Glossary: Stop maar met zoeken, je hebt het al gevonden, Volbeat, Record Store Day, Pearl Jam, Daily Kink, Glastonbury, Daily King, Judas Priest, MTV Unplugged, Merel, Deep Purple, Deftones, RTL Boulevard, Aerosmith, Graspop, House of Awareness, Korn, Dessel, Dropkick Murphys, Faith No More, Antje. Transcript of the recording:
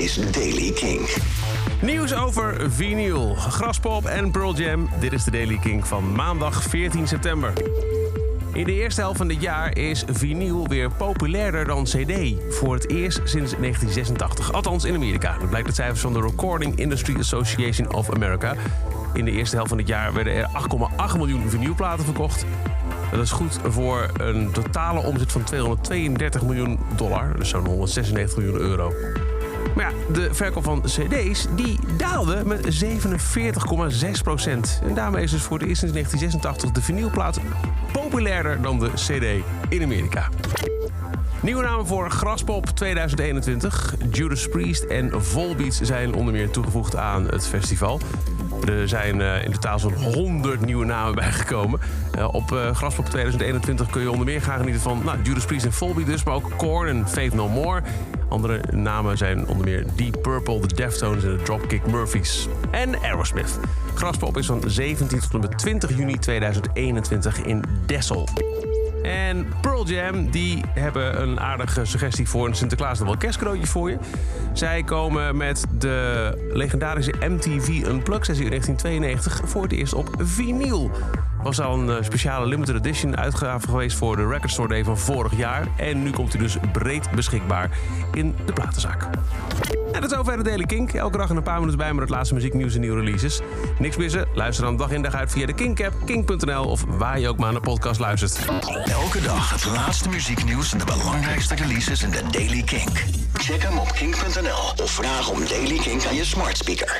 is Daily King. Nieuws over vinyl, Graspop en Pearl Jam. Dit is de Daily King van maandag 14 september. In de eerste helft van dit jaar is vinyl weer populairder dan cd. Voor het eerst sinds 1986, althans in Amerika. Dat blijkt uit cijfers van de Recording Industry Association of America. In de eerste helft van dit jaar werden er 8,8 miljoen vinylplaten verkocht. Dat is goed voor een totale omzet van $232 miljoen, dus zo'n €196 miljoen. Maar ja, de verkoop van cd's die daalde met 47,6%. En daarmee is dus voor de eerst sinds 1986 de vinylplaat populairder dan de cd in Amerika. Nieuwe namen voor Graspop 2021. Judas Priest en Volbeat zijn onder meer toegevoegd aan het festival. Er zijn in totaal zo'n 100 nieuwe namen bijgekomen. Op Graspop 2021 kun je onder meer gaan genieten van Judas Priest en Volbeat dus, maar ook Korn en Faith No More. Andere namen zijn onder meer Deep Purple, de Deftones en de Dropkick Murphys. En Aerosmith. Graspop is van 17 tot en met 20 juni 2021 in Dessel. En Pearl Jam, die hebben een aardige suggestie voor een Sinterklaas nog wel kerstcadeautje voor je. Zij komen met de legendarische MTV Unplugged sessie in 1992 voor het eerst op vinyl. Was al een speciale limited edition uitgave geweest voor de Record Store Day van vorig jaar. En nu komt hij dus breed beschikbaar in de platenzaak. En dat is over de Daily Kink. Elke dag in een paar minuten bij met het laatste muzieknieuws en nieuwe releases. Niks missen? Luister dan dag in dag uit via de Kink-app, kink.nl of waar je ook maar aan de podcast luistert. Elke dag het laatste muzieknieuws en de belangrijkste releases in de Daily Kink. Check hem op kink.nl of vraag om Daily Kink aan je smart speaker.